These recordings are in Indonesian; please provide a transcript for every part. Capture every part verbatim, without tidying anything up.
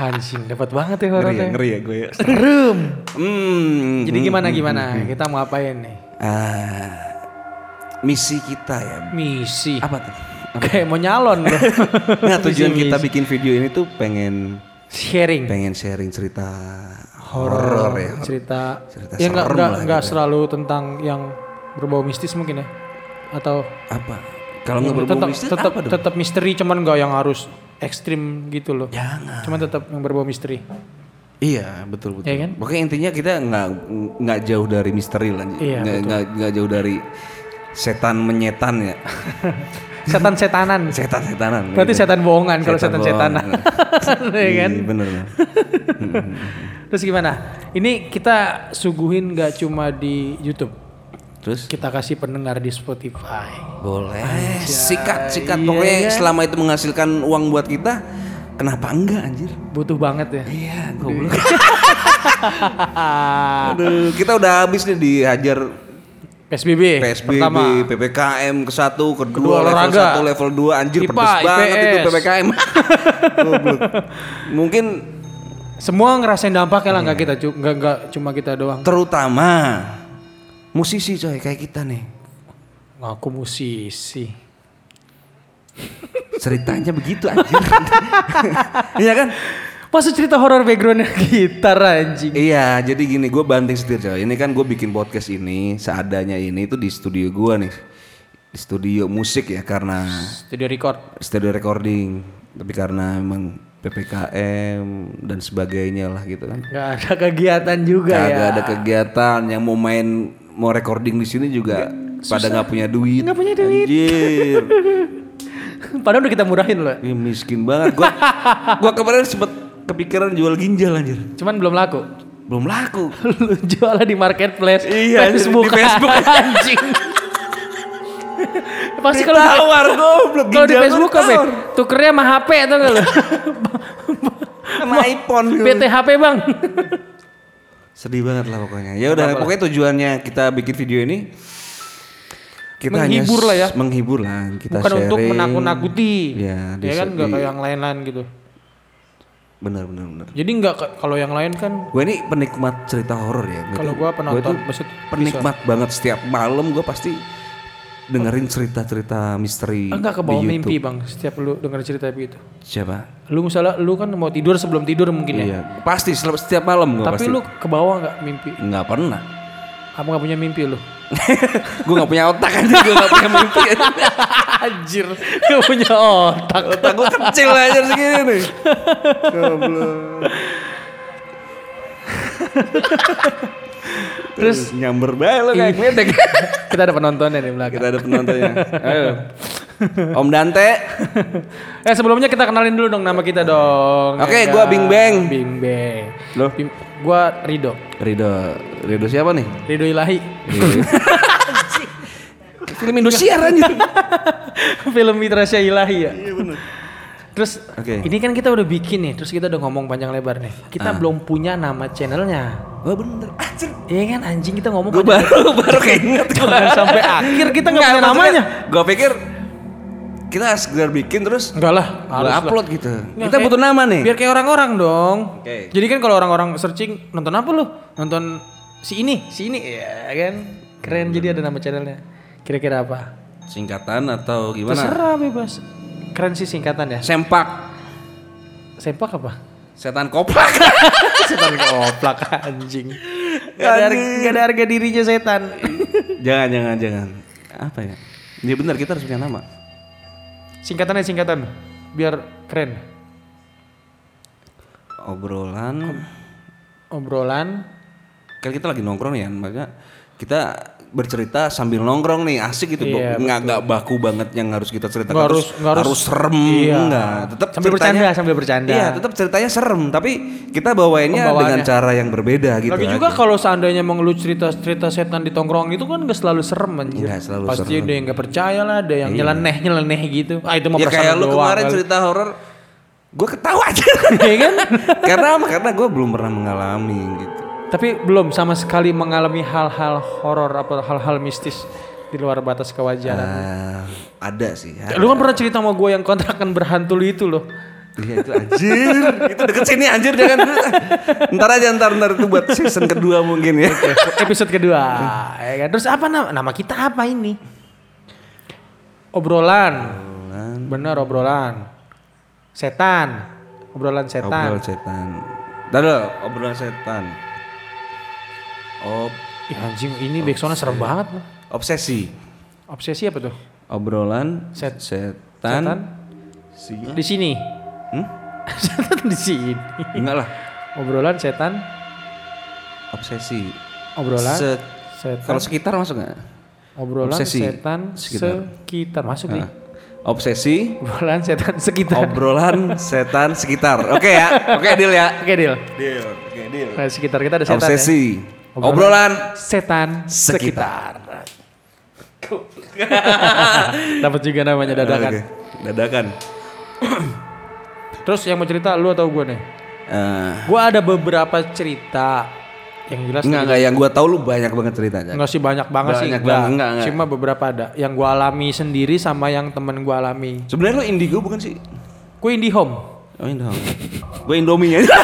Anjing, dapat banget ya horornya. Ngeri ya, ngeri ya gue. Serem. hmm, Jadi gimana-gimana, hmm, hmm, kita mau apain nih? Uh, misi kita ya. Misi. Apa tuh? Apa? Kayak mau nyalon bro. Nah, tujuan misi, kita misi. bikin video ini tuh pengen sharing. Pengen sharing cerita horor ya. Cerita, cerita ya serem gak, lah. Gak gitu. Selalu tentang yang berbau mistis mungkin ya? Atau apa? Kalau nggak berbau misteri, tetap tetap misteri, cuman nggak yang harus ekstrim gitu loh. Jangan. Cuman tetap yang berbau misteri. Iya, betul betul. Iya kan? Pokoknya intinya kita nggak nggak jauh dari misteri lah, iya, nggak nggak jauh dari setan menyetan ya. Setan setanan. Setan setanan. Berarti gitu. Setan bohongan kalau setan setanan. Iya kan? Bener. Terus gimana? Ini kita suguhin nggak cuma di YouTube. Terus kita kasih pendengar di Spotify. Boleh. Anjay. Sikat, sikat. Iya, pokoknya iya. Selama itu menghasilkan uang buat kita, kenapa enggak anjir? Butuh banget ya. Iya, goblok. Aduh, kita udah habis nih dihajar P S B B. P S B B, pertama. P P K M ke satu, ke dua, level satu, level dua anjir, I P A, pedes I P S. Banget itu P P K M. Goblok. Mungkin semua ngerasain dampaknya lah, enggak kita enggak enggak cuma kita doang. Terutama musisi coy, kayak kita nih. Ngaku musisi. Ceritanya begitu anjir. Iya kan? Masa cerita horor backgroundnya gitar anjing. Iya, jadi gini, gue banting setir coy. Ini kan gue bikin podcast ini seadanya ini itu di studio gue nih. Di studio musik ya, karena studio record. Studio recording. Tapi karena emang P P K M dan sebagainya lah gitu kan. Gak ada kegiatan juga gak ya. Gak ada kegiatan yang mau main, mau recording di sini juga gak, pada nggak punya duit. Nggak punya duit. Anjir. Padahal udah kita murahin loh. Ya, miskin banget. Gua, gua kemarin sempet kepikiran jual ginjal anjir. Cuman belum laku. Belum laku. Lu jualnya di marketplace. Iya. Facebook. Di Facebook anjing. Pasti kalau tawar goblok. Kalau di Facebook apa? Tukernya sama H P atau enggak lo? Sama iPhone. P T H P bang. Sedih banget lah pokoknya. Ya udah, pokoknya tujuannya kita bikin video ini kita menghibur hanya lah ya. Menghibur lah. Kita bukan sharing. Bukan untuk menakut-nakuti. Ya, ya kan nggak kayak yang lain-lain gitu. Benar benar benar. Jadi nggak kalau yang lain kan. Gue ini penikmat cerita horor ya. Gitu. Kalau gue penonton, maksud penikmat banget setiap malam gue pasti dengerin cerita-cerita misteri. Enggak kebawa mimpi bang setiap lu dengerin cerita gitu. Siapa? Lu misalnya lu kan mau tidur sebelum tidur mungkin ya. Iya, pasti setiap malam gua pasti. Tapi lu ke bawah enggak mimpi? Enggak pernah. Kamu enggak punya mimpi lu. Gua enggak punya otak aja, gua enggak punya mimpi. Anjir, gua punya otak. Otak gua kecil aja segini nih. Goblok. Terus nyamber banget lu kayak ngedek. Kita ada penontonnya di belakang. Kita ada penontonnya. Ayo. Om Dante. Eh sebelumnya kita kenalin dulu dong nama kita dong. Oke, okay, ya, gue Bing Beng. Bing Beng. Lo? Bim, gue Rido. Rido. Rido siapa nih? Rido Ilahi. Film Indonesia aja. Film Mitra Syah Ilahi ya. Iya benar. Terus okay. Ini kan kita udah bikin nih, terus kita udah ngomong panjang lebar nih. Kita ah. belum punya nama channelnya. Oh bener, anjir. Iya kan anjing kita ngomong. Gue baru, baru keinget. Jangan sampai akhir kita gak punya namanya. Gue pikir kita segera bikin terus. Enggak lah. Harus upload lah. Gitu. Nggak, kita kayak, butuh nama nih. Biar kayak orang-orang dong. Okay. Jadi kan kalau orang-orang searching, nonton apa lu? Nonton si ini, si ini. Iya kan. Keren hmm. Jadi ada nama channelnya. Kira-kira apa? Singkatan atau gimana? Terserah bebas. Keren sih singkatan ya. Sempak. Sempak apa? Setan koplak. Setan koplak anjing. Gak ada, gak ada harga dirinya setan. Jangan, jangan, jangan. Apa ya? Ya benar kita harus punya nama. Singkatannya singkatan. Biar keren. Obrolan. Obrolan. Kan kita lagi nongkrong ya. Maka kita bercerita sambil nongkrong nih, asik gitu. Iya, nggak nggak baku banget yang harus kita ceritakan. Nggak harus, harus, harus serem, iya. Nggak. Tetap sambil bercanda, sambil bercanda. Iya, tetap ceritanya serem. Tapi kita bawainnya dengan cara yang berbeda gitu. Lagi juga kalau seandainya mengeluh cerita cerita setan di tongkrong itu kan nggak selalu serem anjir. Nggak selalu serem. Pasti ada yang nggak percaya lah, ada yang iya. nyeleneh nyeleneh gitu. Ah itu mau ya, kayak lu kemarin kali. Cerita horor, gue ketawa aja. Iya kan? Karena karena gue belum pernah mengalami gitu. Tapi belum sama sekali mengalami hal-hal horor atau hal-hal mistis di luar batas kewajaran. Uh, ada sih. Ada. Lu kan pernah cerita sama gue yang kontrakan berhantu itu loh. Iya itu anjir, itu deket sini anjir jangan. Ntar aja ntar ntar itu buat season kedua mungkin ya. Episode kedua. Ya kan? Terus apa nama, nama kita apa ini? Obrolan. Obrolan. Bener obrolan. Setan. Obrolan setan. Obrolan setan. Dadah obrolan setan. Ob. Ya, anjing ini backsoundnya serem banget. Obsesi. Obsesi apa tuh? Obrolan Set. setan. setan. Si. Di sini. Hmm? Setan di sini. Enggak lah. Obrolan setan. Obsesi. Obrolan. Se- setan. Kalau sekitar masuk nggak? Obrolan obsesi. setan sekitar. sekitar masuk nih. Obsesi. Obrolan setan sekitar. Obrolan setan sekitar. Oke okay ya. Oke okay, deal ya. Oke okay, deal. Deal. Oke okay, deal. Nah, sekitar kita ada setan. Obsesi. Ya. Obrolan, Obrolan setan sekitar. Dapat juga namanya dadakan. Okay. Dadakan. Terus yang mau cerita lu atau gue nih? Uh, gue ada beberapa cerita yang jelas. Enggak enggak yang gue tahu lu banyak banget ceritanya. Enggak sih banyak banget banyak sih. Banyak banget. Enggak, enggak. Cuma beberapa ada yang gue alami sendiri sama yang temen gue alami. Sebenarnya lu Indigo bukan sih? Gue Indihome. Oh Indihome. Gue Indomie aja.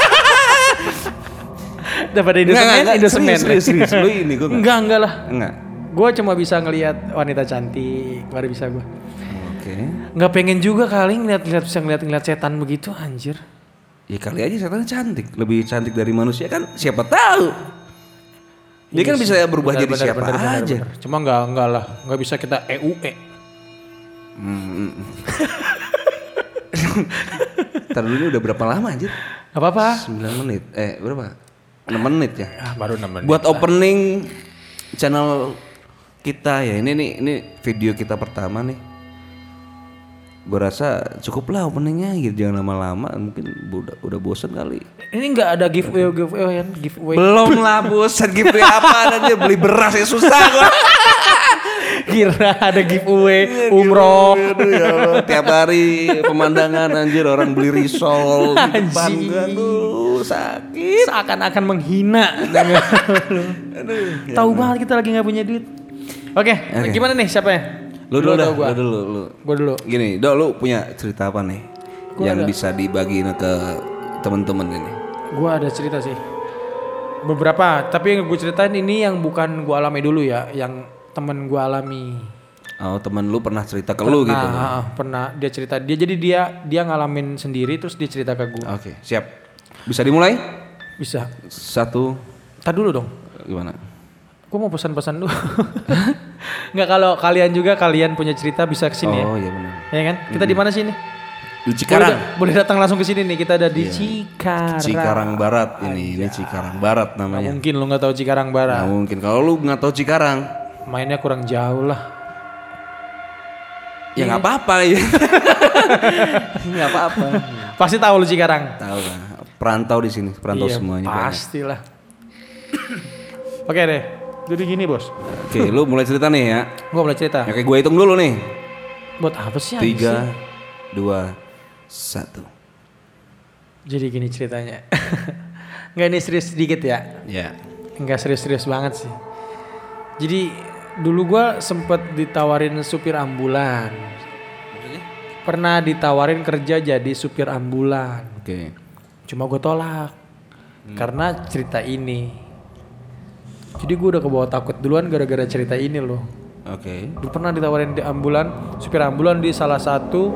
Daripada Indosemen, Indosemen. Serius, serius, serius. Lu Indigo enggak? Enggak, enggak lah. Enggak. Gue cuma bisa ngelihat wanita cantik, baru bisa gue. Oke. Okay. Nggak pengen juga kali ngeliat-ngeliat bisa ngeliat-ngeliat setan begitu, anjir. Ya kali aja setannya cantik, lebih cantik dari manusia kan? Siapa tahu. Dia ya, kan bisa berubah benar, jadi benar, siapa benar, benar, aja. Benar. Cuma nggak nggak lah, nggak bisa kita E U E. Hmm. Ntar dulu ini udah berapa lama anjir? Gak apa-apa. sembilan menit, eh berapa? enam menit ya. Ah, baru enam menit. Buat lah. Opening channel kita ya ini nih ini video kita pertama nih, gue rasa cukup lah openingnya gitu, jangan lama-lama mungkin udah udah bosan kali. Ini nggak ada giveaway giveaway kan giveaway belum lah bosan giveaway apa aja beli beras ya susah gue. Kira ada giveaway umroh ya, tiap hari pemandangan anjir orang beli risol di depan kan tuh sakit seakan-akan menghina. Aduh, tahu ya, banget kita lagi nggak punya duit. Oke, okay, okay. Gimana nih siapa ya? Lu dulu dah, lu dulu, lu. Gua dulu. Gini, Do, lu punya cerita apa nih? Gua yang ada. Bisa dibagiin ke teman-teman ini. Gua ada cerita sih. Beberapa, tapi yang gue ceritain ini yang bukan gue alami dulu ya, yang temen gue alami. Oh, temen lu pernah cerita ke pernah, lu gitu? Pernah, pernah. Dia cerita, dia jadi dia dia ngalamin sendiri terus dia cerita ke gue. Oke, okay, siap. Bisa dimulai? Bisa. Satu. Tar dulu dong. Gimana? Gue mau pesan-pesan dulu. Nggak kalau kalian juga kalian punya cerita bisa kesini oh, ya. Oh iya benar. Ya kan? Kita mm-hmm. di mana sih ini? Di Cikarang. Boleh, boleh datang langsung kesini nih. Kita ada di yeah. Cikarang. Cikarang Barat ini. Aja. Ini Cikarang Barat namanya. Nah, mungkin lu nggak tahu Cikarang Barat. Nah, mungkin kalau lu nggak tahu Cikarang, mainnya kurang jauh lah. Ya nggak apa-apa ya. Nggak apa-apa. Pasti tahu lu Cikarang. Tahu lah. Perantau di sini. Perantau iya, semuanya. Pastilah. Oke deh. Jadi gini bos. Oke lu mulai cerita nih ya. Gue mulai cerita. Oke gue hitung dulu nih. Buat apa sih? Tiga, dua, satu. Jadi gini ceritanya. Enggak ini serius sedikit ya. Iya. Yeah. Enggak serius-serius banget sih. Jadi dulu gue sempet ditawarin supir ambulan. Maksudnya? Pernah ditawarin kerja jadi supir ambulan. Oke. Okay. Cuma gue tolak. Hmm. Karena cerita ini. Jadi gue udah kebawa takut duluan gara-gara cerita ini loh. Oke. Okay. Pernah ditawarin di ambulan, supir ambulan di salah satu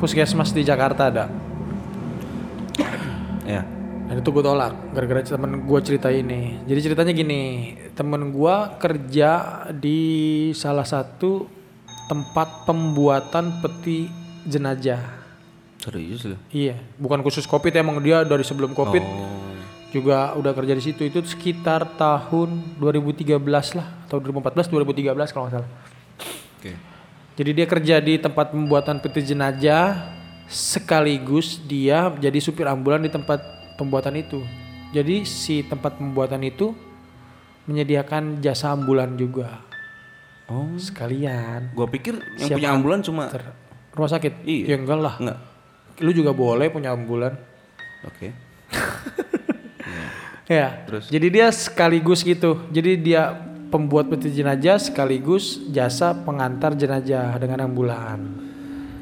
puskesmas di Jakarta ada. Ya. Yeah. Dan itu gue tolak gara-gara temen gue cerita ini. Jadi ceritanya gini, temen gue kerja di salah satu tempat pembuatan peti jenazah. Serius loh? Iya, bukan khusus Covid emang dia dari sebelum Covid. Oh. Juga udah kerja di situ itu sekitar tahun dua ribu tiga belas lah atau dua ribu empat belas dua ribu tiga belas kalau nggak salah. Oke. Jadi dia kerja di tempat pembuatan peti jenazah sekaligus dia jadi supir ambulan di tempat pembuatan itu. Jadi si tempat pembuatan itu menyediakan jasa ambulan juga. Oh. Sekalian. Gua pikir yang siap punya ambulan cuma ter- rumah sakit. Iya. Ya enggak lah. Enggak. Lu juga boleh punya ambulan. Oke. Ya, terus. Jadi dia sekaligus gitu. Jadi dia pembuat peti jenazah sekaligus jasa pengantar jenazah dengan ambulan.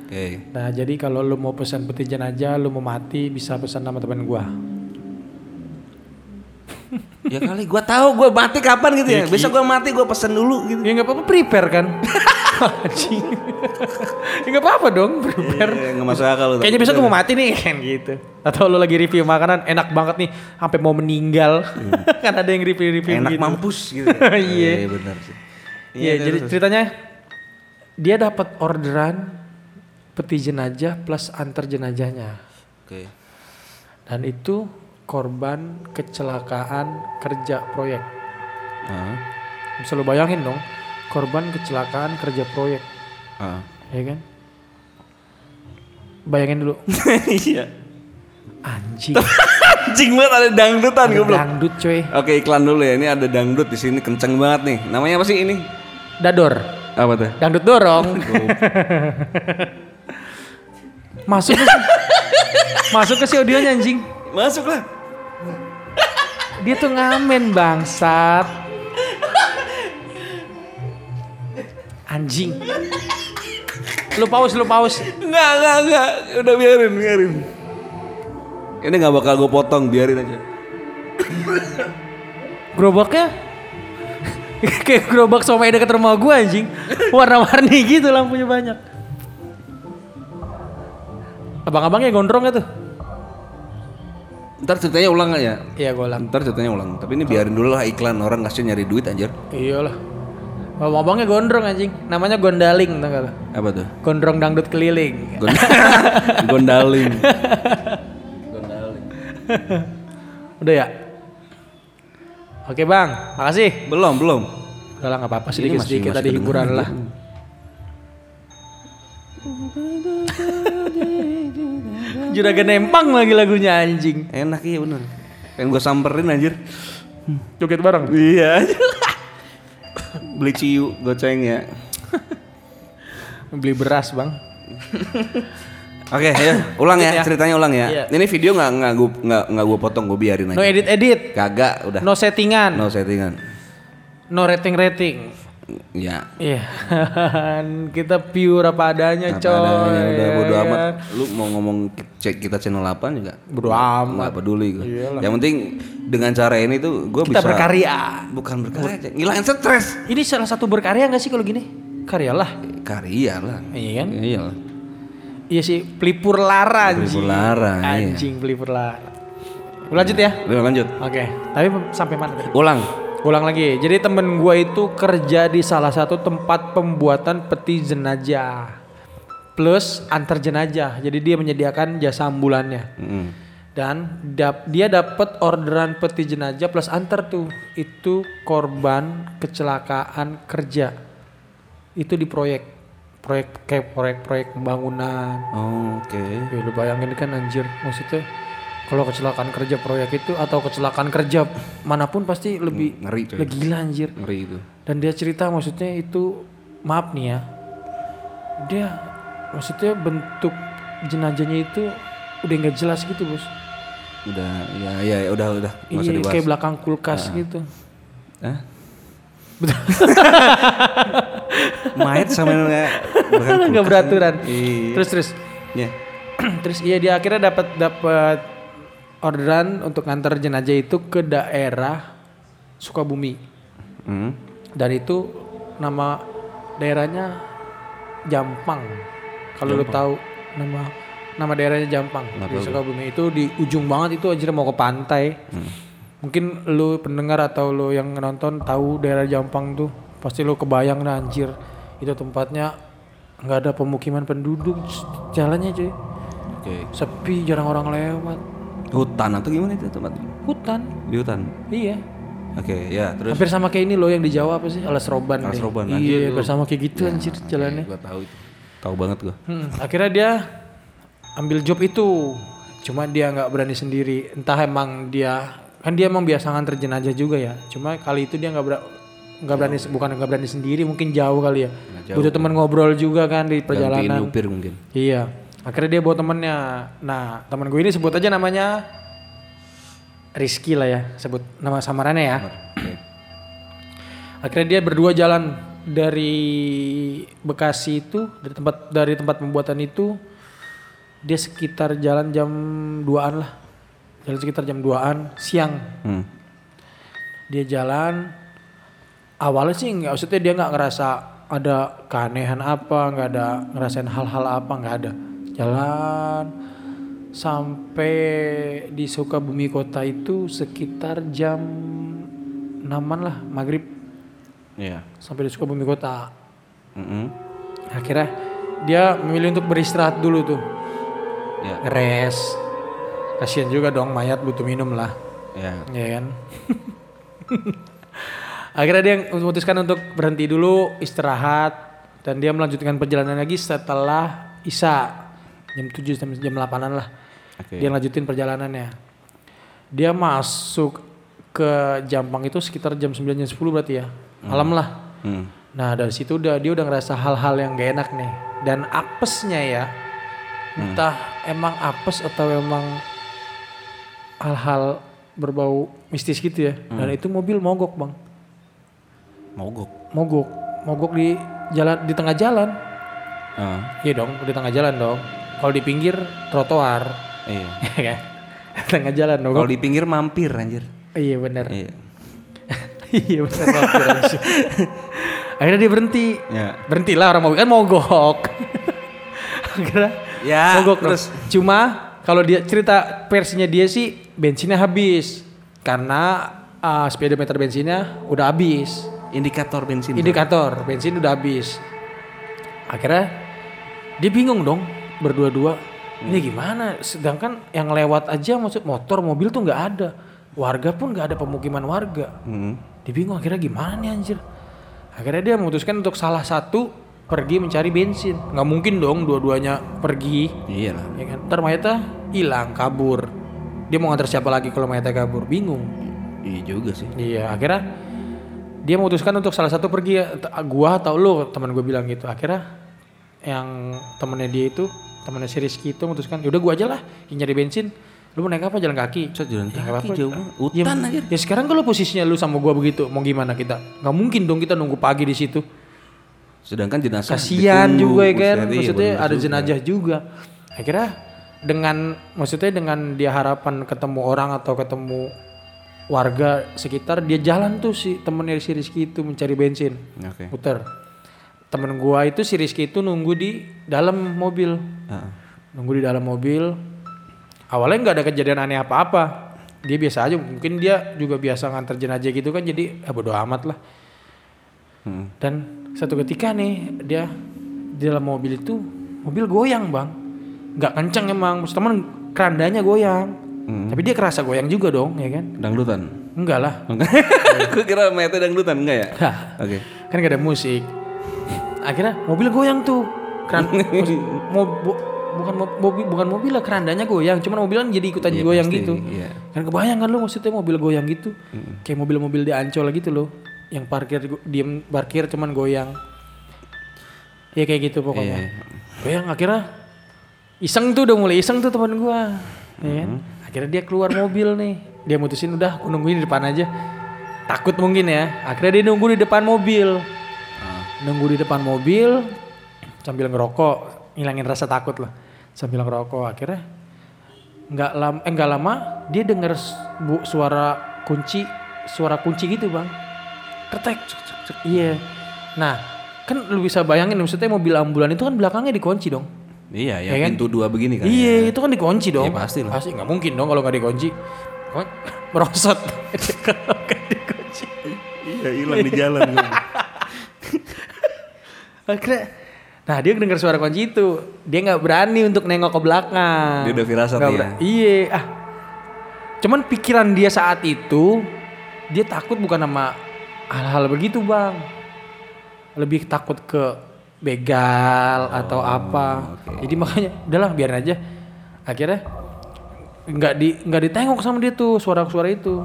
Oke. Okay. Nah jadi kalau lu mau pesan peti jenazah, lu mau mati bisa pesan sama teman gua. Ya kali gua tahu gua mati kapan gitu ya. Besok gua mati gua pesan dulu gitu. Ya nggak apa-apa prepare kan. Ya nggak apa-apa dong prepare. Ya, nggak masuk akal. Kayaknya besok gua mau mati nih kan gitu. Atau lu lagi review makanan enak banget nih sampai mau meninggal. Hmm. Kan ada yang review-review enak gitu. Mampus gitu. Iya. Iya benar sih. Iya jadi terus. Ceritanya dia dapat orderan peti jenazah plus antar jenazahnya. Oke. Okay. Dan itu korban kecelakaan kerja proyek. Uh-huh. Bisa lo bayangin dong, korban kecelakaan kerja proyek. Uh-huh. Ya kan? Bayangin dulu. Iya. Anjing. Anjing banget ada dangdutan goblok. Dangdut cuy. Oke, iklan dulu ya. Ini ada dangdut di sini kenceng banget nih. Namanya apa sih ini? Dador. Apa tuh? Dangdut dorong. Masuk ke masuk ke si audionya anjing. Masuklah. Dia tuh ngamen bangsat. Anjing. Lu pause, lu pause. Enggak, enggak, enggak. Udah biarin, biarin. Ini enggak bakal gue potong, biarin aja. Gerobaknya kayak gerobak somai dekat rumah gue anjing. Warna-warni gitu lampunya banyak. Abang-abangnya gondrong gak tuh? Ntar ceritanya ulang gak ya? Iya gue ulang. Ntar ceritanya ulang. Tapi ini biarin dulu lah iklan. Orang ngasih nyari duit anjir. Iyalah. Abang-abangnya gondrong anjing. Namanya Gondaling tau gak lah? Apa tuh? Gondrong dangdut keliling. Gond- Gondaling. Gondaling. Udah ya? Oke bang, makasih. Belum, belum. Udah lah gak apa-apa, sedikit-sedikit tadi hiburan lah. Juragan Empang lagi lagunya anjing. Enak iya bener. Pengen gue samperin anjir. Joget bareng? Iya. Beli ciu goceng ya. Beli beras bang. Oke, ayo ulang ya, ceritanya ulang ya. Iya. Ini video nggak nggak gue nggak nggak gue potong, gue biarin aja. No edit edit. Kagak, udah. No settingan. No settingan. No rating rating. Ya. Iya. Kita pure apa adanya, apa coy. Adanya, udah bodo amat. Lu mau ngomong cek kita channel delapan juga? Bodo amat. Nggak peduli gue. Iyalah. Yang penting dengan cara ini tuh gue bisa. Kita berkarya. Bukan berkarya, ngilangin stres. Ini salah satu berkarya nggak sih kalau gini? Karyalah. Karyalah. Iya kan? Iyalah. Iya sih, pelipur lara anjing. Pelipur lara. Anjing iya. Pelipur lara. Lu lanjut ya? Lu lanjut. Oke, tapi sampai mana tadi? Ulang. Ulang lagi. Jadi temen gua itu kerja di salah satu tempat pembuatan peti jenazah. Plus antar jenazah. Jadi dia menyediakan jasa ambulannya. Mm. Dan dap- dia dapat orderan peti jenazah plus antar tuh. Itu korban kecelakaan kerja. Itu di proyek. Proyek kayak proyek-proyek pembangunan. Oh, oke. Okay. Ya lu bayangin kan anjir. Maksudnya kalau kecelakaan kerja proyek itu atau kecelakaan kerja manapun pasti lebih ngeri tuh. Lebih gila anjir. Ngeri itu. Dan dia cerita maksudnya itu maaf nih ya. Dia maksudnya bentuk jenazahnya itu udah enggak jelas gitu, Bos. Udah ya ya, ya udah udah enggak usah dibahas. Kayak belakang kulkas nah. Gitu. Hah? Betul. Maet sama nggak beraturan. Iya. Terus terus. Yeah. Terus iya dia akhirnya dapat dapat orderan untuk ngantar jenazah itu ke daerah Sukabumi. Mm. Dan itu nama daerahnya Jampang. Kalau lu tahu nama nama daerahnya Jampang nggak di Sukabumi itu di ujung banget itu anjir mau ke pantai. Mm. Mungkin lu pendengar atau lu yang nonton tahu daerah Jampang tuh pasti lu kebayang nah anjir itu tempatnya nggak ada pemukiman penduduk jalannya cuy. Oke. Sepi jarang orang lewat. Hutan atau gimana itu tempat? Hutan. Di hutan. Iya. Oke okay, ya terus. Hampir sama kayak ini lo yang di Jawa apa sih alas roban. Alas roban. Iya hampir sama kayak gitu ya, anjir jalannya. Gue tahu itu. Tahu banget gue. Hmm, akhirnya dia ambil job itu cuma dia nggak berani sendiri entah emang dia kan dia emang biasa nganter jenazah juga ya, cuma kali itu dia nggak ber nggak berani bukan nggak berani sendiri mungkin jauh kali ya, butuh teman ngobrol juga kan di perjalanan. Gantiin upir mungkin. Iya, akhirnya dia bawa temennya. Nah teman gue ini sebut aja namanya Rizky lah ya, sebut nama samarannya ya. Akhirnya dia berdua jalan dari Bekasi itu, dari tempat dari tempat pembuatan itu, dia sekitar jalan jam duaan lah. Jalan sekitar jam duaan siang. Hmm. Dia jalan, awalnya sih enggak, maksudnya dia enggak ngerasa ada keanehan apa, enggak ada ngerasain hal-hal apa, enggak ada. Jalan sampai di Sukabumi kota itu sekitar jam enaman lah, maghrib. Iya. Yeah. Sampai di Sukabumi kota. Mm-hmm. Akhirnya dia memilih untuk beristirahat dulu tuh. Yeah. Ngeres. Kasian juga dong, mayat butuh minum lah. Iya. Yeah. Iya kan? Akhirnya dia memutuskan untuk berhenti dulu, istirahat, dan dia melanjutkan perjalanan lagi setelah Isya, jam tujuh sampai jam delapanan lah. Okay. Dia lanjutin perjalanannya. Dia masuk ke Jampang itu sekitar jam sembilan, jam sepuluh berarti ya, hmm. malam lah. Hmm. Nah dari situ udah dia udah ngerasa hal-hal yang gak enak nih, dan apesnya ya, hmm. entah emang apes atau emang hal-hal berbau mistis gitu ya. Hmm. Dan itu mobil mogok bang. Mogok. Mogok. Mogok di jalan, di tengah jalan. Uh. Iya dong, di tengah jalan dong. Kalau di pinggir trotoar. Iya. Kan? Tengah jalan dong. Kalau di pinggir mampir anjir. Iya benar. Iya. Iya benar mampir. Akhirnya dia berhenti. Ya. Berhentilah orang mogok kan mogok. Akhirnya ya, mogok terus. Dong. Cuma kalau dia cerita versinya dia sih bensinnya habis karena uh, speedometer bensinnya udah habis. Indikator bensin. Indikator bro. Bensin udah habis. Akhirnya dia bingung dong berdua-dua. Hmm. Ini gimana? Sedangkan yang lewat aja maksud motor, mobil tuh nggak ada. Warga pun nggak ada, pemukiman warga. Hmm. Dia bingung akhirnya gimana nih anjir. Akhirnya dia memutuskan untuk salah satu pergi mencari bensin. Nggak mungkin dong dua-duanya pergi. Iya lah. Ya kan? Ntar mayatnya hilang, kabur. Dia mau nganter siapa lagi kalau mayatnya kabur? Bingung. Iya juga sih. Iya akhirnya. Dia memutuskan untuk salah satu pergi, gua atau lu, teman gua bilang gitu. Akhirnya yang temennya dia itu, temennya si Rizky itu memutuskan, yaudah gua aja lah yang nyari bensin. Lu mau naik apa? Jalan kaki. Cuk, jalan ya, kaki jauh. Hutan ya, aja. Ya sekarang kalau posisinya lu sama gua begitu, mau gimana kita? Gak mungkin dong kita nunggu pagi di situ. Sedangkan jenazah. Kasian juga ya kan, maksudnya ada jenazah juga. Akhirnya dengan, maksudnya dengan dia harapan ketemu orang atau ketemu warga sekitar, dia jalan tuh si temennya si Rizky itu mencari bensin. Okay. Puter. Temen gua itu si Rizky itu nunggu di dalam mobil. Uh-uh. Nunggu di dalam mobil. Awalnya nggak ada kejadian aneh apa-apa. Dia biasa aja. Mungkin dia juga biasa nganter jenazah gitu kan. Jadi ya bodo amat lah. Hmm. Dan satu ketika nih dia di dalam mobil itu, mobil goyang bang. Nggak kenceng emang. Maksud temen kerandanya goyang. Hmm. Tapi dia kerasa goyang juga dong, ya kan? Dangdutan? Enggak lah. Gue kira mayatnya dangdutan, enggak ya? Oke. Okay. Kan gak ada musik. Akhirnya mobil goyang tuh. Keran, mo, bo, bukan, mo, mobil, bukan mobil lah, kerandanya goyang. Cuman mobilan jadi ikutan yeah, goyang pasti, gitu. Yeah. Kan kebayang kan lo maksudnya mobil goyang gitu. Mm. Kayak mobil-mobil di Ancol gitu loh. Yang parkir, diem parkir cuman goyang. Ya kayak gitu pokoknya. Yeah. Goyang akhirnya. Iseng tuh udah mulai iseng tuh teman gue. Mm-hmm. Ya kan? Akhirnya dia keluar mobil nih. Dia mutusin udah aku nungguin di depan aja. Takut mungkin ya. Akhirnya dia nunggu di depan mobil. Hmm. Nunggu di depan mobil. Sambil ngerokok. Ngilangin rasa takut lah. Sambil ngerokok. Akhirnya gak lama, eh, gak lama dia denger bu, suara kunci. Suara kunci gitu bang. Ketek. Iya. Yeah. Nah kan lu bisa bayangin. Maksudnya mobil ambulan itu kan belakangnya dikunci dong. Iya, ya, ya pintu kan? Dua begini kan. Iya, ya. Itu kan dikunci dong. Iya pasti lah. Pasti nggak mungkin dong kalau nggak dikunci. Kon merosot kalau nggak dikunci. Iya, hilang di jalan. Akhirnya, nah dia dengar suara kunci itu, dia nggak berani untuk nengok ke belakang. Dia udah firasat ya. Iya, ah, cuman pikiran dia saat itu, dia takut bukan sama hal-hal begitu bang, lebih takut ke begal oh, atau apa, okay. Jadi makanya udahlah biarin aja. Akhirnya nggak di nggak ditengok sama dia tuh suara-suara itu,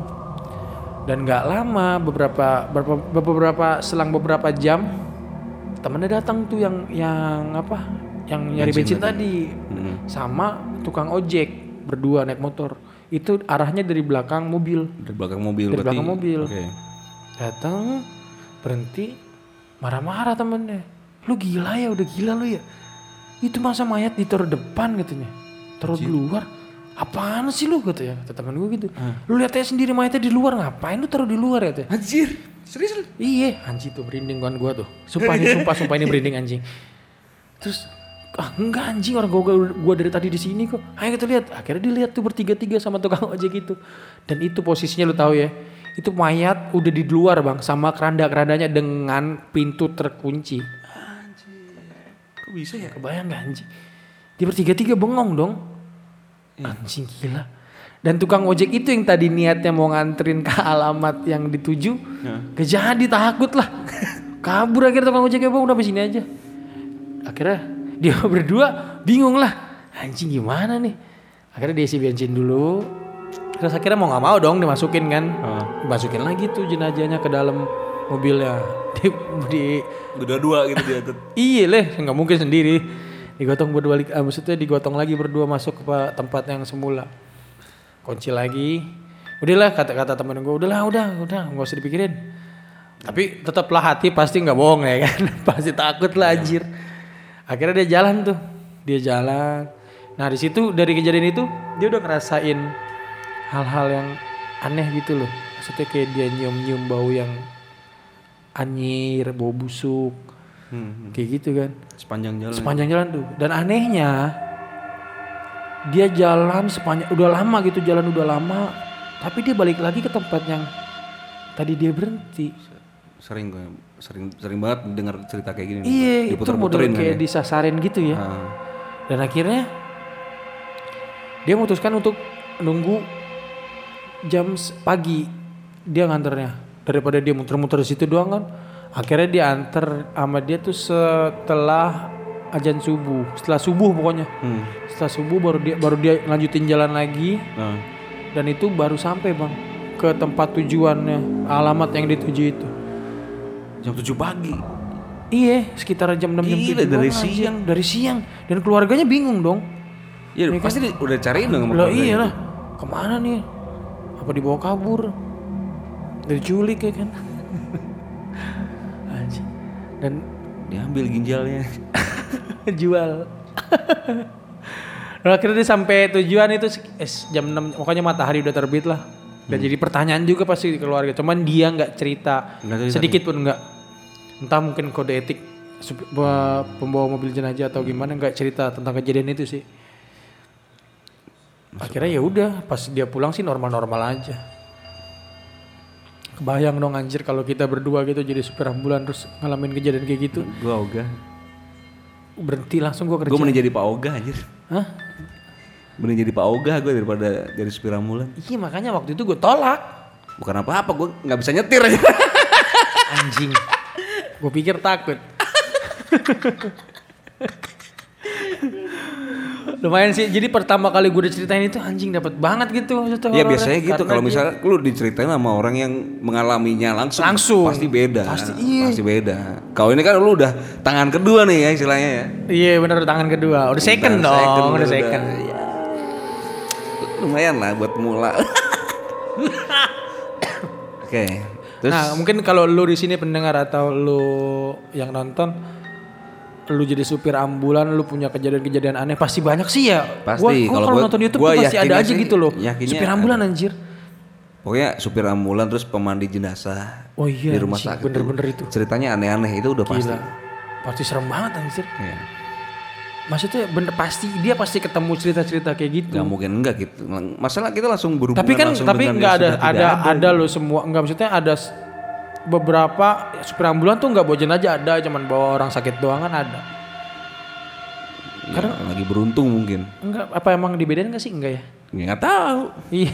dan nggak lama beberapa beberapa beberapa selang beberapa jam temennya datang tuh yang yang apa yang nyari bensin, bensin tadi hmm. sama tukang ojek berdua naik motor itu arahnya dari belakang mobil. Dari belakang mobil. Dari berarti, belakang mobil. Okay. Datang berhenti. Marah-marah temennya, lu gila ya, udah gila lu ya. Itu masa mayat ditaruh depan katanya, taruh di luar. Apaan sih lu katanya, kata temen gue gitu. Hmm. Lu lihat aja sendiri mayatnya di luar, ngapain lu taruh di luar katanya. Anjir, serius lu? Iya, anjir tuh berinding kan gue tuh. Sumpah nih, sumpah, sumpah ini berinding anjing. Terus, ah enggak anjing, orang gue, gue dari tadi di sini kok. Ayo kita lihat, akhirnya dilihat tuh bertiga-tiga sama tukang aja gitu. Dan itu posisinya lu tahu ya, itu mayat udah di luar bang, sama keranda-kerandanya dengan pintu terkunci. Anjir, kok bisa ya? Kebayang gak anjing? Dia bertiga-tiga bengong dong. Hmm. Anjing gila. Dan tukang ojek itu yang tadi niatnya mau nganterin ke alamat yang dituju, hmm. gak jadi, takut lah. Kabur akhirnya tukang ojeknya, bang udah sampai sini aja. Akhirnya dia berdua bingung lah. Anjing gimana nih? Akhirnya dia isi bensin dulu. Terus akhirnya mau gak mau dong dimasukin kan, hmm. masukin lagi tuh jenazahnya ke dalam mobilnya. Di, di berdua-dua gitu dia. Iya leh, gak mungkin sendiri. Digotong berdua, ah, maksudnya digotong lagi berdua masuk ke tempat yang semula. Kunci lagi. Udahlah kata-kata temen gue, udahlah udah udah gak usah dipikirin. Tapi tetaplah hati pasti gak bohong ya kan. Pasti takut lah anjir. Akhirnya dia jalan tuh, dia jalan. Nah di situ dari kejadian itu dia udah ngerasain hal-hal yang aneh gitu loh. Maksudnya kayak dia nyium-nyium bau yang anyir, bau busuk. Hmm, hmm. Kayak gitu kan. Sepanjang jalan. Sepanjang jalan tuh. Dan anehnya dia jalan sepanjang, udah lama gitu, jalan udah lama. Tapi dia balik lagi ke tempat yang tadi dia berhenti. Sering sering sering banget dengar cerita kayak gini. Iya, itu model kayak kan disasarin gitu ya. Ha. Dan akhirnya dia memutuskan untuk nunggu jam pagi dia nganternya, daripada dia muter-muter di situ doang kan. Akhirnya dia anter sama dia tuh setelah azan subuh, setelah subuh pokoknya. Hmm. Setelah subuh baru dia baru dia lanjutin jalan lagi. Hmm. Dan itu baru sampai bang ke tempat tujuannya, alamat yang dituju itu. Jam tujuh pagi. Iya, sekitar jam enam jam tujuh dari siang, dari siang. Dan keluarganya bingung dong. Iya, pasti kan udah cariin dong sama keluarganya. Iya lah. Kemana nih? Apa dibawa kabur, diculik ya kan. Dan diambil ginjalnya. Jual. Nah, akhirnya dia sampai tujuan itu eh, jam enam, makanya matahari udah terbit lah. Dan hmm. jadi pertanyaan juga pasti di keluarga, cuman dia gak cerita, cerita sedikit pun enggak. Entah mungkin kode etik pembawa mobil jenazah atau gimana, gak cerita tentang kejadian itu sih. Akhirnya ya udah, pas dia pulang sih normal-normal aja. Kebayang dong anjir kalau kita berdua gitu jadi supir ambulan terus ngalamin kejadian kayak gitu. Gue ogah. Berhenti langsung gue kerja. Gue mending jadi Pak Ogah anjir. Hah? Mending jadi Pak Ogah gue daripada jadi supir ambulan. Iya makanya waktu itu gue tolak. Bukan apa-apa, gue gak bisa nyetir aja. Anjing. Gue pikir takut. Lumayan sih, jadi pertama kali gue udah ceritain itu anjing dapat banget gitu. Ya biasanya gitu, kalau misalnya lu diceritain sama orang yang mengalaminya langsung, langsung. Pasti beda. Pasti, iya. Pasti beda. Kalau ini kan lu udah tangan kedua nih ya istilahnya ya. Iya benar, tangan kedua, udah second dong, second, udah, udah second. Ya. Lumayan lah buat mula. Oke. Okay. Terus, nah mungkin kalau lu di sini pendengar atau lu yang nonton, lu jadi supir ambulan, lu punya kejadian-kejadian aneh, pasti banyak sih ya. Pasti. Gua kalau nonton YouTube tuh pasti ada aja gitu loh. Supir ambulan ada. Anjir. Pokoknya supir ambulan terus pemandi jenazah. Oh iya. Di rumah anjir, sakit. Bener-bener itu. Ceritanya aneh-aneh itu udah gila. Pasti. Pasti serem banget anjir. Iya. Maksudnya bener pasti dia pasti ketemu cerita-cerita kayak gitu. Gak mungkin enggak gitu. Masalah kita langsung berhubungan tapi kan, langsung tapi dengan enggak ada ada ada, ada loh semua. Enggak maksudnya ada beberapa ya, supir ambulan tuh nggak bawa jenazah, ada cuman bawa orang sakit doang kan ada. Ya, karena lagi beruntung mungkin. Enggak, apa emang dibedain nggak sih? Enggak ya? Nggak tahu. Iya.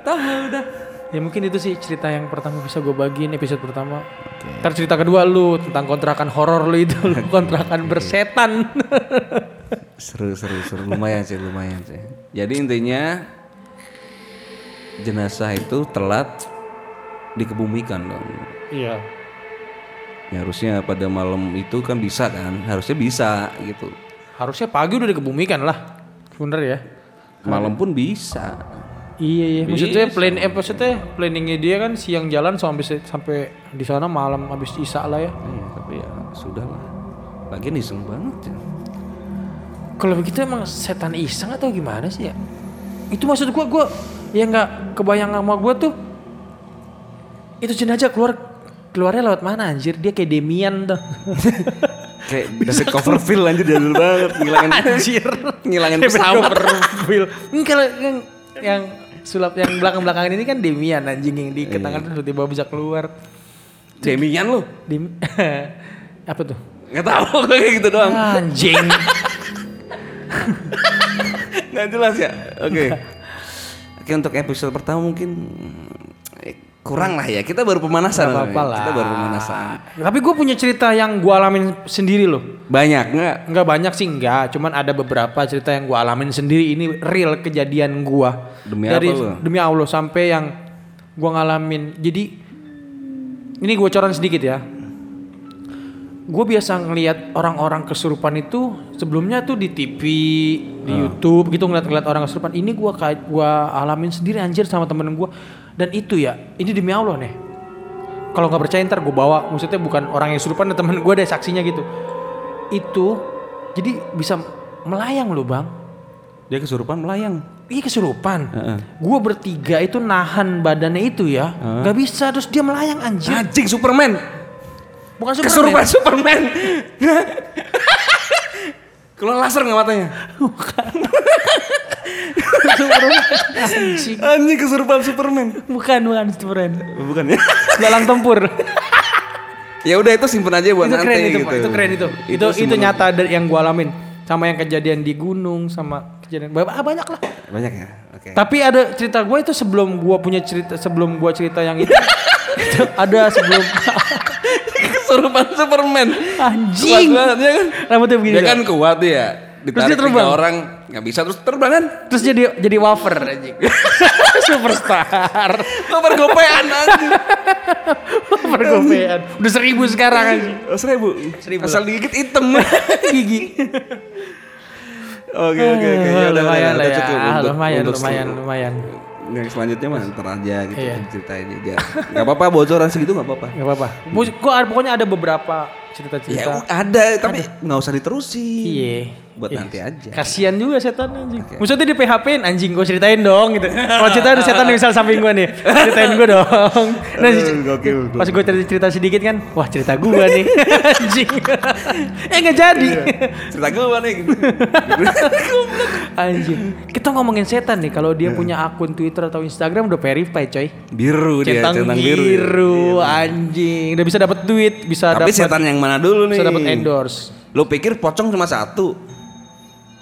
Tahu udah. Ya mungkin itu sih cerita yang pertama bisa gue bagiin episode pertama. Okay. Ntar cerita kedua lu tentang kontrakan horor lu itu, lu kontrakan okay. bersetan. Seru seru seru lumayan sih lumayan sih. Jadi intinya jenazah itu telat dikebumikan dong. Iya. Ya harusnya pada malam itu kan bisa kan, harusnya bisa gitu. Harusnya pagi udah dikebumikan lah, bener ya. Malam pun bisa. Iya iya. Maksudnya plan eh, maksudnya planningnya dia kan siang jalan sampai sampai di sana malam habis Isya lah ya. Iya, tapi ya sudahlah. Lagian iseng banget ya. Kalau begitu emang setan iseng atau gimana sih ya? Itu maksud gua gua ya enggak kebayang sama gua tuh. Itu jenazah keluar keluarnya lewat mana anjir? Dia kayak Demian tuh. Kayak David Copperfield anjir jadul banget ngilangin anjir, ngilangin pesawat. Ini kalau yang, yang sulap yang belakang-belakangan ini kan Demian anjing yang di ketangan terus tiba-tiba bisa keluar. Demian lu? Dem apa tuh? Enggak tahu gue kayak gitu doang. Anjing. Enggak jelas ya? Oke. Okay. Oke, untuk episode pertama mungkin kurang lah ya, kita baru pemanasan lah. Kita baru pemanasan. Tapi gue punya cerita yang gue alamin sendiri loh. Banyak nggak? Nggak banyak sih nggak, cuman ada beberapa cerita yang gue alamin sendiri. Ini real kejadian gue. Demi Dari, apa lo? Demi Allah sampai yang gue ngalamin. Jadi ini gue coran sedikit ya. Gue biasa ngelihat orang-orang kesurupan itu sebelumnya tuh di T V, di uh. YouTube gitu ngeliat-ngeliat orang kesurupan. Ini gue gue alamin sendiri anjir sama temen gue. Dan itu ya, ini demi Allah nih. Kalau nggak percaya ntar gue bawa, maksudnya bukan orang yang surupan, temen gue ada saksinya gitu. Itu, jadi bisa melayang loh bang. Dia kesurupan melayang? Iya kesurupan. Uh-uh. Gue bertiga itu nahan badannya itu ya, uh-huh. Gak bisa terus dia melayang anjir. Anjing Superman. Bukan Superman. Kesurupan Superman. Keluar laser nggak matanya? Bukan. Superman. Anjing. Anjing kesurupan Superman. Bukan bukan Superman. Bukan ya. Dalang tempur. Ya udah itu simpen aja buat itu nanti itu, gitu. Itu keren itu. Itu itu, itu nyata dari yang gua alamin. Sama yang kejadian di gunung sama kejadian ah, banyak lah. Banyak ya. Oke. Okay. Tapi ada cerita gua itu sebelum gua punya cerita sebelum gua cerita yang itu. Itu ada sebelum kesurupan Superman. Anjing. Kuat banget, kan? Rambutnya begini. Dia kan kuat ya. Ditarik tiga orang nggak bisa terus terbang kan terus jadi jadi wafer anjing. Superstar wafer gopean anjing wafer gopean udah seribu sekarang anjing oh, seribu seribu asal digigit hitam gigi. Oke oke oke ya udah lumayan lah ya untuk, lumayan untuk lumayan sel- lumayan yang selanjutnya mah ntar aja gitu iya. Ceritain aja nggak apa-apa bocoran segitu nggak apa-apa nggak apa-apa kok pokoknya ada beberapa cerita-cerita ya, ada tapi nggak usah diterusin iya buat iya. Nanti aja kasian juga setan anjing okay. Maksudnya di P H P-in anjing gue ceritain dong gitu kalau cerita ada setan misal samping gue nih ceritain gue dong nah, pas gue cerita sedikit kan wah cerita gue nih anjing eh nggak jadi cerita gue nih anjing kita ngomongin setan nih kalau dia punya akun Twitter atau Instagram udah verified coy biru centang dia centang biru, biru anjing udah bisa dapat duit bisa dapat setan yang mana dulu nih bisa dapat endorse. Lo pikir pocong cuma satu?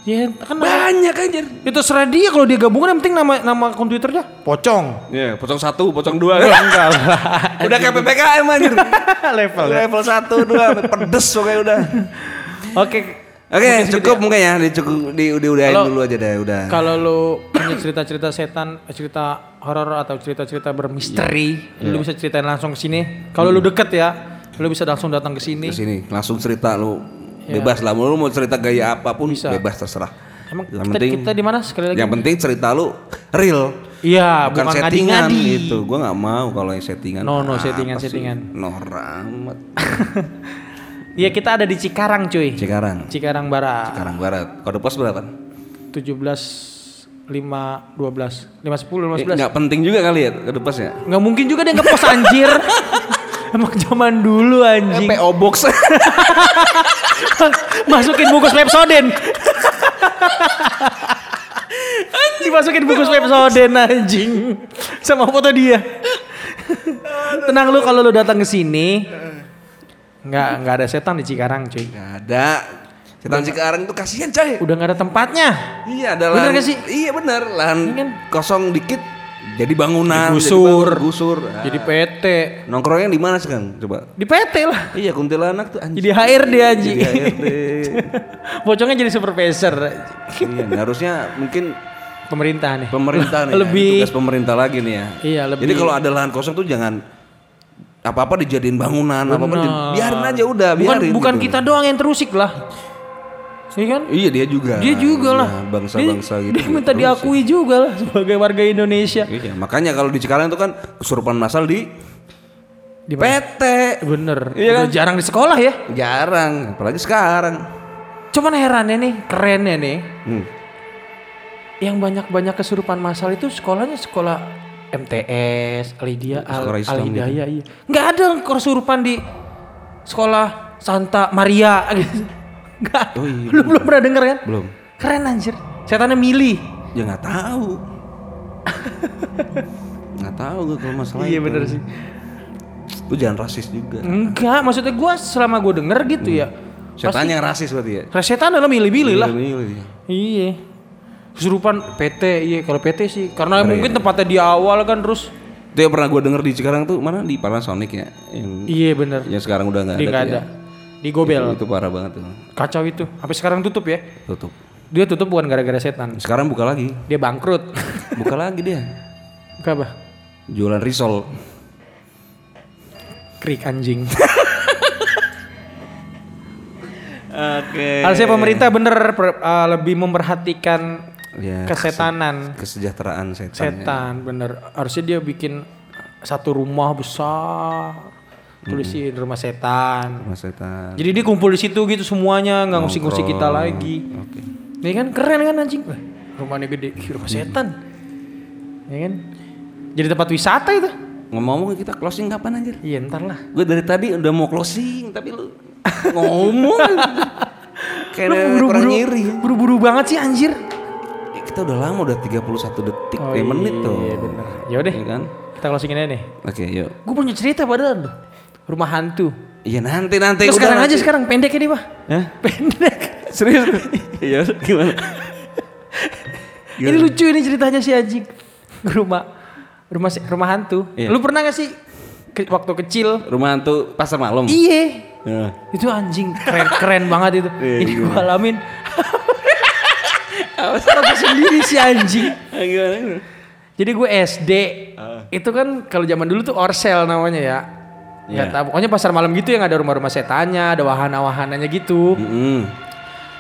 Ya kan banyak aja. Itu serah dia kalau dia gabungan yang penting nama nama akun Twitternya pocong. Iya, yeah, pocong satu, pocong dua. Kan? Udah kayak P P K M anjir. Level level satu, dua pedes pokoknya udah. Oke. Oke, okay, cukup mungkin ya, cukup di udah-udahin dulu aja deh, udah. Kalau lo punya cerita-cerita setan, cerita horor atau cerita-cerita bermisteri, yeah. Lo bisa ceritain langsung ke sini. Kalau hmm. lo deket ya, lo bisa langsung datang ke sini. Ke sini, langsung cerita lo. Ya. Bebas lah, lu mau cerita gaya apapun bisa. Bebas terserah. Emang yang kita, kita di mana sekali lagi? Yang penting cerita lu real. Iya, bukan, bukan settingan ngadi-ngadi. Gitu. Gua enggak mau kalau yang settingan. No, no, settingan-settingan. Settingan. Noramat. Iya, kita ada di Cikarang, cuy. Cikarang. Cikarang Barat. Cikarang Barat. Kode pos berapa? tujuh belas lima dua belas. lima sepuluh lima sebelas. Enggak penting juga kali ya kode posnya. Enggak mungkin juga dia nge-pos anjir. Emang zaman dulu anjing P O Box masukin bungkus Pepsodent anjing masukin bungkus Pepsodent anjing sama foto dia. Tenang lu kalau lu datang ke sini nggak nggak ada setan di Cikarang cuy nggak ada setan di Cikarang itu kasihan coy udah nggak ada tempatnya iya ada bener lahan, sih? Iya bener lahan iya kan? Kosong dikit jadi bangunan, digusur, jadi, gusur, nah. Jadi P T. Nongkrongnya di mana sekarang? Coba. Di P T lah. Iya, kuntilanak tuh anjing. Jadi H R D anjing. Jadi H R D. Pocongnya jadi supervisor. Iya, harusnya mungkin pemerintah nih. Pemerintah nih. Lebih ya. Tugas pemerintah lagi nih ya. Iya, lebih. Jadi kalau ada lahan kosong tuh jangan apa-apa dijadiin bangunan, bener. Apa-apa biarin aja udah, biarin. Bukan, bukan gitu. Kita doang yang terusik lah. ya kan? Iya dia juga. Dia juga lah. Ya, bangsa-bangsa dia, gitu. Dia minta gitu diakui sih juga lah sebagai warga Indonesia. Iya, makanya kalau di Cikarang itu kan kesurupan masal di di P T. Bener. Iya kan? Jarang di sekolah ya? Jarang, apalagi sekarang. Cuman herannya nih, kerennya nih. Hmm. Yang banyak-banyak kesurupan masal itu sekolahnya sekolah M T S, Alidia, Al- Alidaya, iya. Nggak ada kesurupan di sekolah Santa Maria gitu. Nggak, oh iya, lu belum pernah denger kan? Belum. Keren anjir, setannya milih. Ya nggak tahu. Nggak tahu gue kalau masalah iya, itu. Iya bener sih. Lu jangan rasis juga. Enggak, maksudnya gue selama gue denger gitu hmm. ya. Setan yang rasis berarti ya? Setan adalah milih-milih lah. Milih-milih. Iya. Kesurupan P T, iya kalau P T sih karena Keren. mungkin tempatnya di awal kan terus. Itu yang pernah gue denger di Cikarang tuh mana di Panasonic ya? Yang iya benar. Yang sekarang udah nggak ada. Nggak ada. Ya. Di Gobel. Itu, itu parah banget tuh. Kacau itu. Sampai sekarang tutup ya? Tutup. Dia tutup bukan gara-gara setan. Sekarang buka lagi. Dia bangkrut. Buka lagi dia. Buka apa? Jualan risol. Krik anjing. Oke. Harusnya pemerintah bener per, uh, lebih memperhatikan ya, kesetanan, kesejahteraan setan. Setan ya. Bener. Harusnya dia bikin satu rumah besar, hmm. tulisin rumah setan. Rumah setan. Jadi dia kumpul di situ gitu semuanya, nggak ngusik-ngusik kita lagi. Oke. Okay. Ya kan keren kan anjing. Rumahnya gede, rumah setan. Hmm. Ya kan. Jadi tempat wisata itu. Ngomong-ngomong kita closing kapan anjir? Iya ntar lah. Gue dari tadi udah mau closing tapi lu ngomong kayak orang nyiri. Buru-buru banget sih anjir. Ya, kita udah lama udah tiga puluh satu detik oh, iya, menit tuh. Iya bener. Yaudah ya kan? Kita closingin aja nih. Oke okay, yuk. Gue punya cerita padahal. Rumah hantu. Iya nanti-nanti. Terus sekarang nanti aja sekarang pendek ini pak. Hah? Pendek. Serius? Iya gimana? Gimana? Ini lucu ini ceritanya si anjing. Rumah rumah rumah hantu. Iya. Lu pernah gak sih ke, waktu kecil rumah hantu pasar malam? Iya. Yeah. Itu anjing keren keren banget itu. Yeah, ini gue alamin. Aku sendiri si anjing. Gimana? Jadi gue S D. Uh. Itu kan kalau zaman dulu tuh Orsel namanya ya. Yeah. Gak tahu. Pokoknya pasar malam gitu yang ada rumah-rumah setannya, ada wahana-wahananya gitu. Mm-hmm.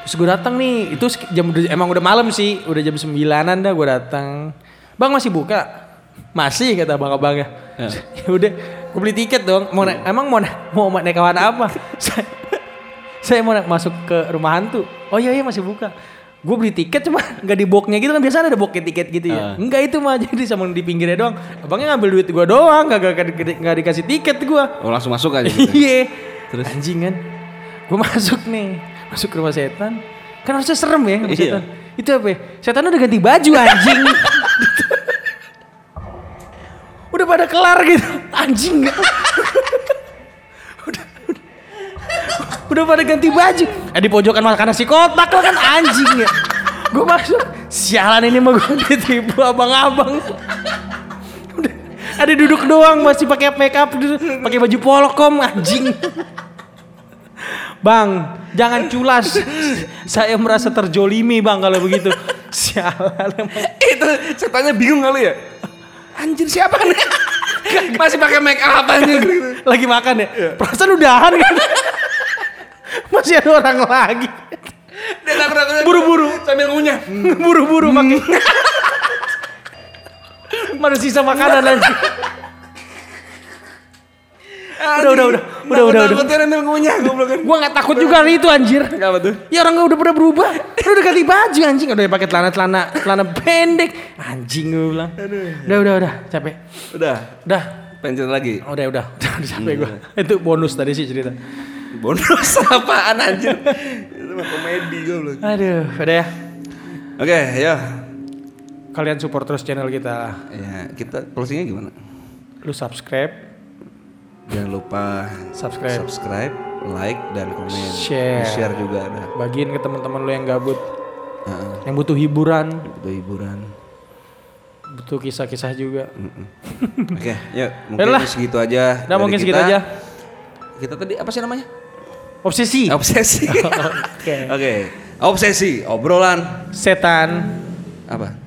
Terus gue datang nih. Itu jam emang udah malam sih. Udah jam sembilanan dah gue datang. Bang masih buka? Masih kata abang-abangnya. Ya udah, gue beli tiket dong. Mau na- emang mau na- mau naik kawan apa? saya, saya mau na- masuk ke rumah hantu. Oh iya iya masih buka. Gue beli tiket cuma nggak di boxnya gitu kan biasa ada boxnya tiket gitu ya. Uh. Enggak itu mah jadi sama di pinggirnya doang. Abangnya ngambil duit gue doang, nggak nggak dikasih tiket gue. Oh langsung masuk aja. Iya. Gitu. Terus anjingan. Gue masuk nih, masuk ke rumah setan. Kan harusnya serem ya rumah setan. Iya. Itu apa? Ya? Setan udah ganti baju anjing. Udah pada kelar gitu, anjing gak? udah, udah, udah pada ganti baju. Eh di pojokan makanan si kotak lo kan anjing ya. Gue masuk, sialan ini mah gue ditipu abang-abang. Udah, ada duduk doang masih pakai make up, pakai baju polokom anjing. Bang, jangan culas. Saya merasa terjolimi bang kalau begitu. Sialan emang. Itu ceritanya bingung kali ya? Anjir siapa nih? Masih pakai make up anjir. Lagi makan ya? Yeah. Perasaan udahan kan? Masih ada orang lagi. Buru-buru. Sambil ngunyah. Hmm. Buru-buru pakai. Mana sisa makanan anjir. Udah, udah, udah. Udah, udah, udah. Gue gak takut juga hari itu anjir. Kenapa tuh? Ya orang udah udah berubah. Udah udah ganti baju anjing. Udah pakai celana-celana celana pendek. Anjing gue bilang. Udah, udah, udah. Capek. Udah. Udah. Pengen lagi? Udah, udah. Udah, udah capek gue. Itu bonus tadi sih cerita. Bonus apaan anjir? Itu mah komedi gue bilang. Aduh, udah ya. Oke, ya. Kalian support terus channel kita. Ya, kita closingnya gimana? Lu subscribe. Jangan lupa subscribe. subscribe, like, dan komen. Share, share juga ada. Bagiin ke teman-teman lo yang gabut, uh-uh. yang butuh hiburan, yang butuh hiburan, butuh kisah-kisah juga. Oke, okay, yuk mungkin Yalah. segitu aja. Nah, mungkin kita. segitu aja. Kita tadi apa sih namanya? Obsesi. Obsesi. Oke. Oke. Okay. Okay. Obsesi, obrolan setan. Apa?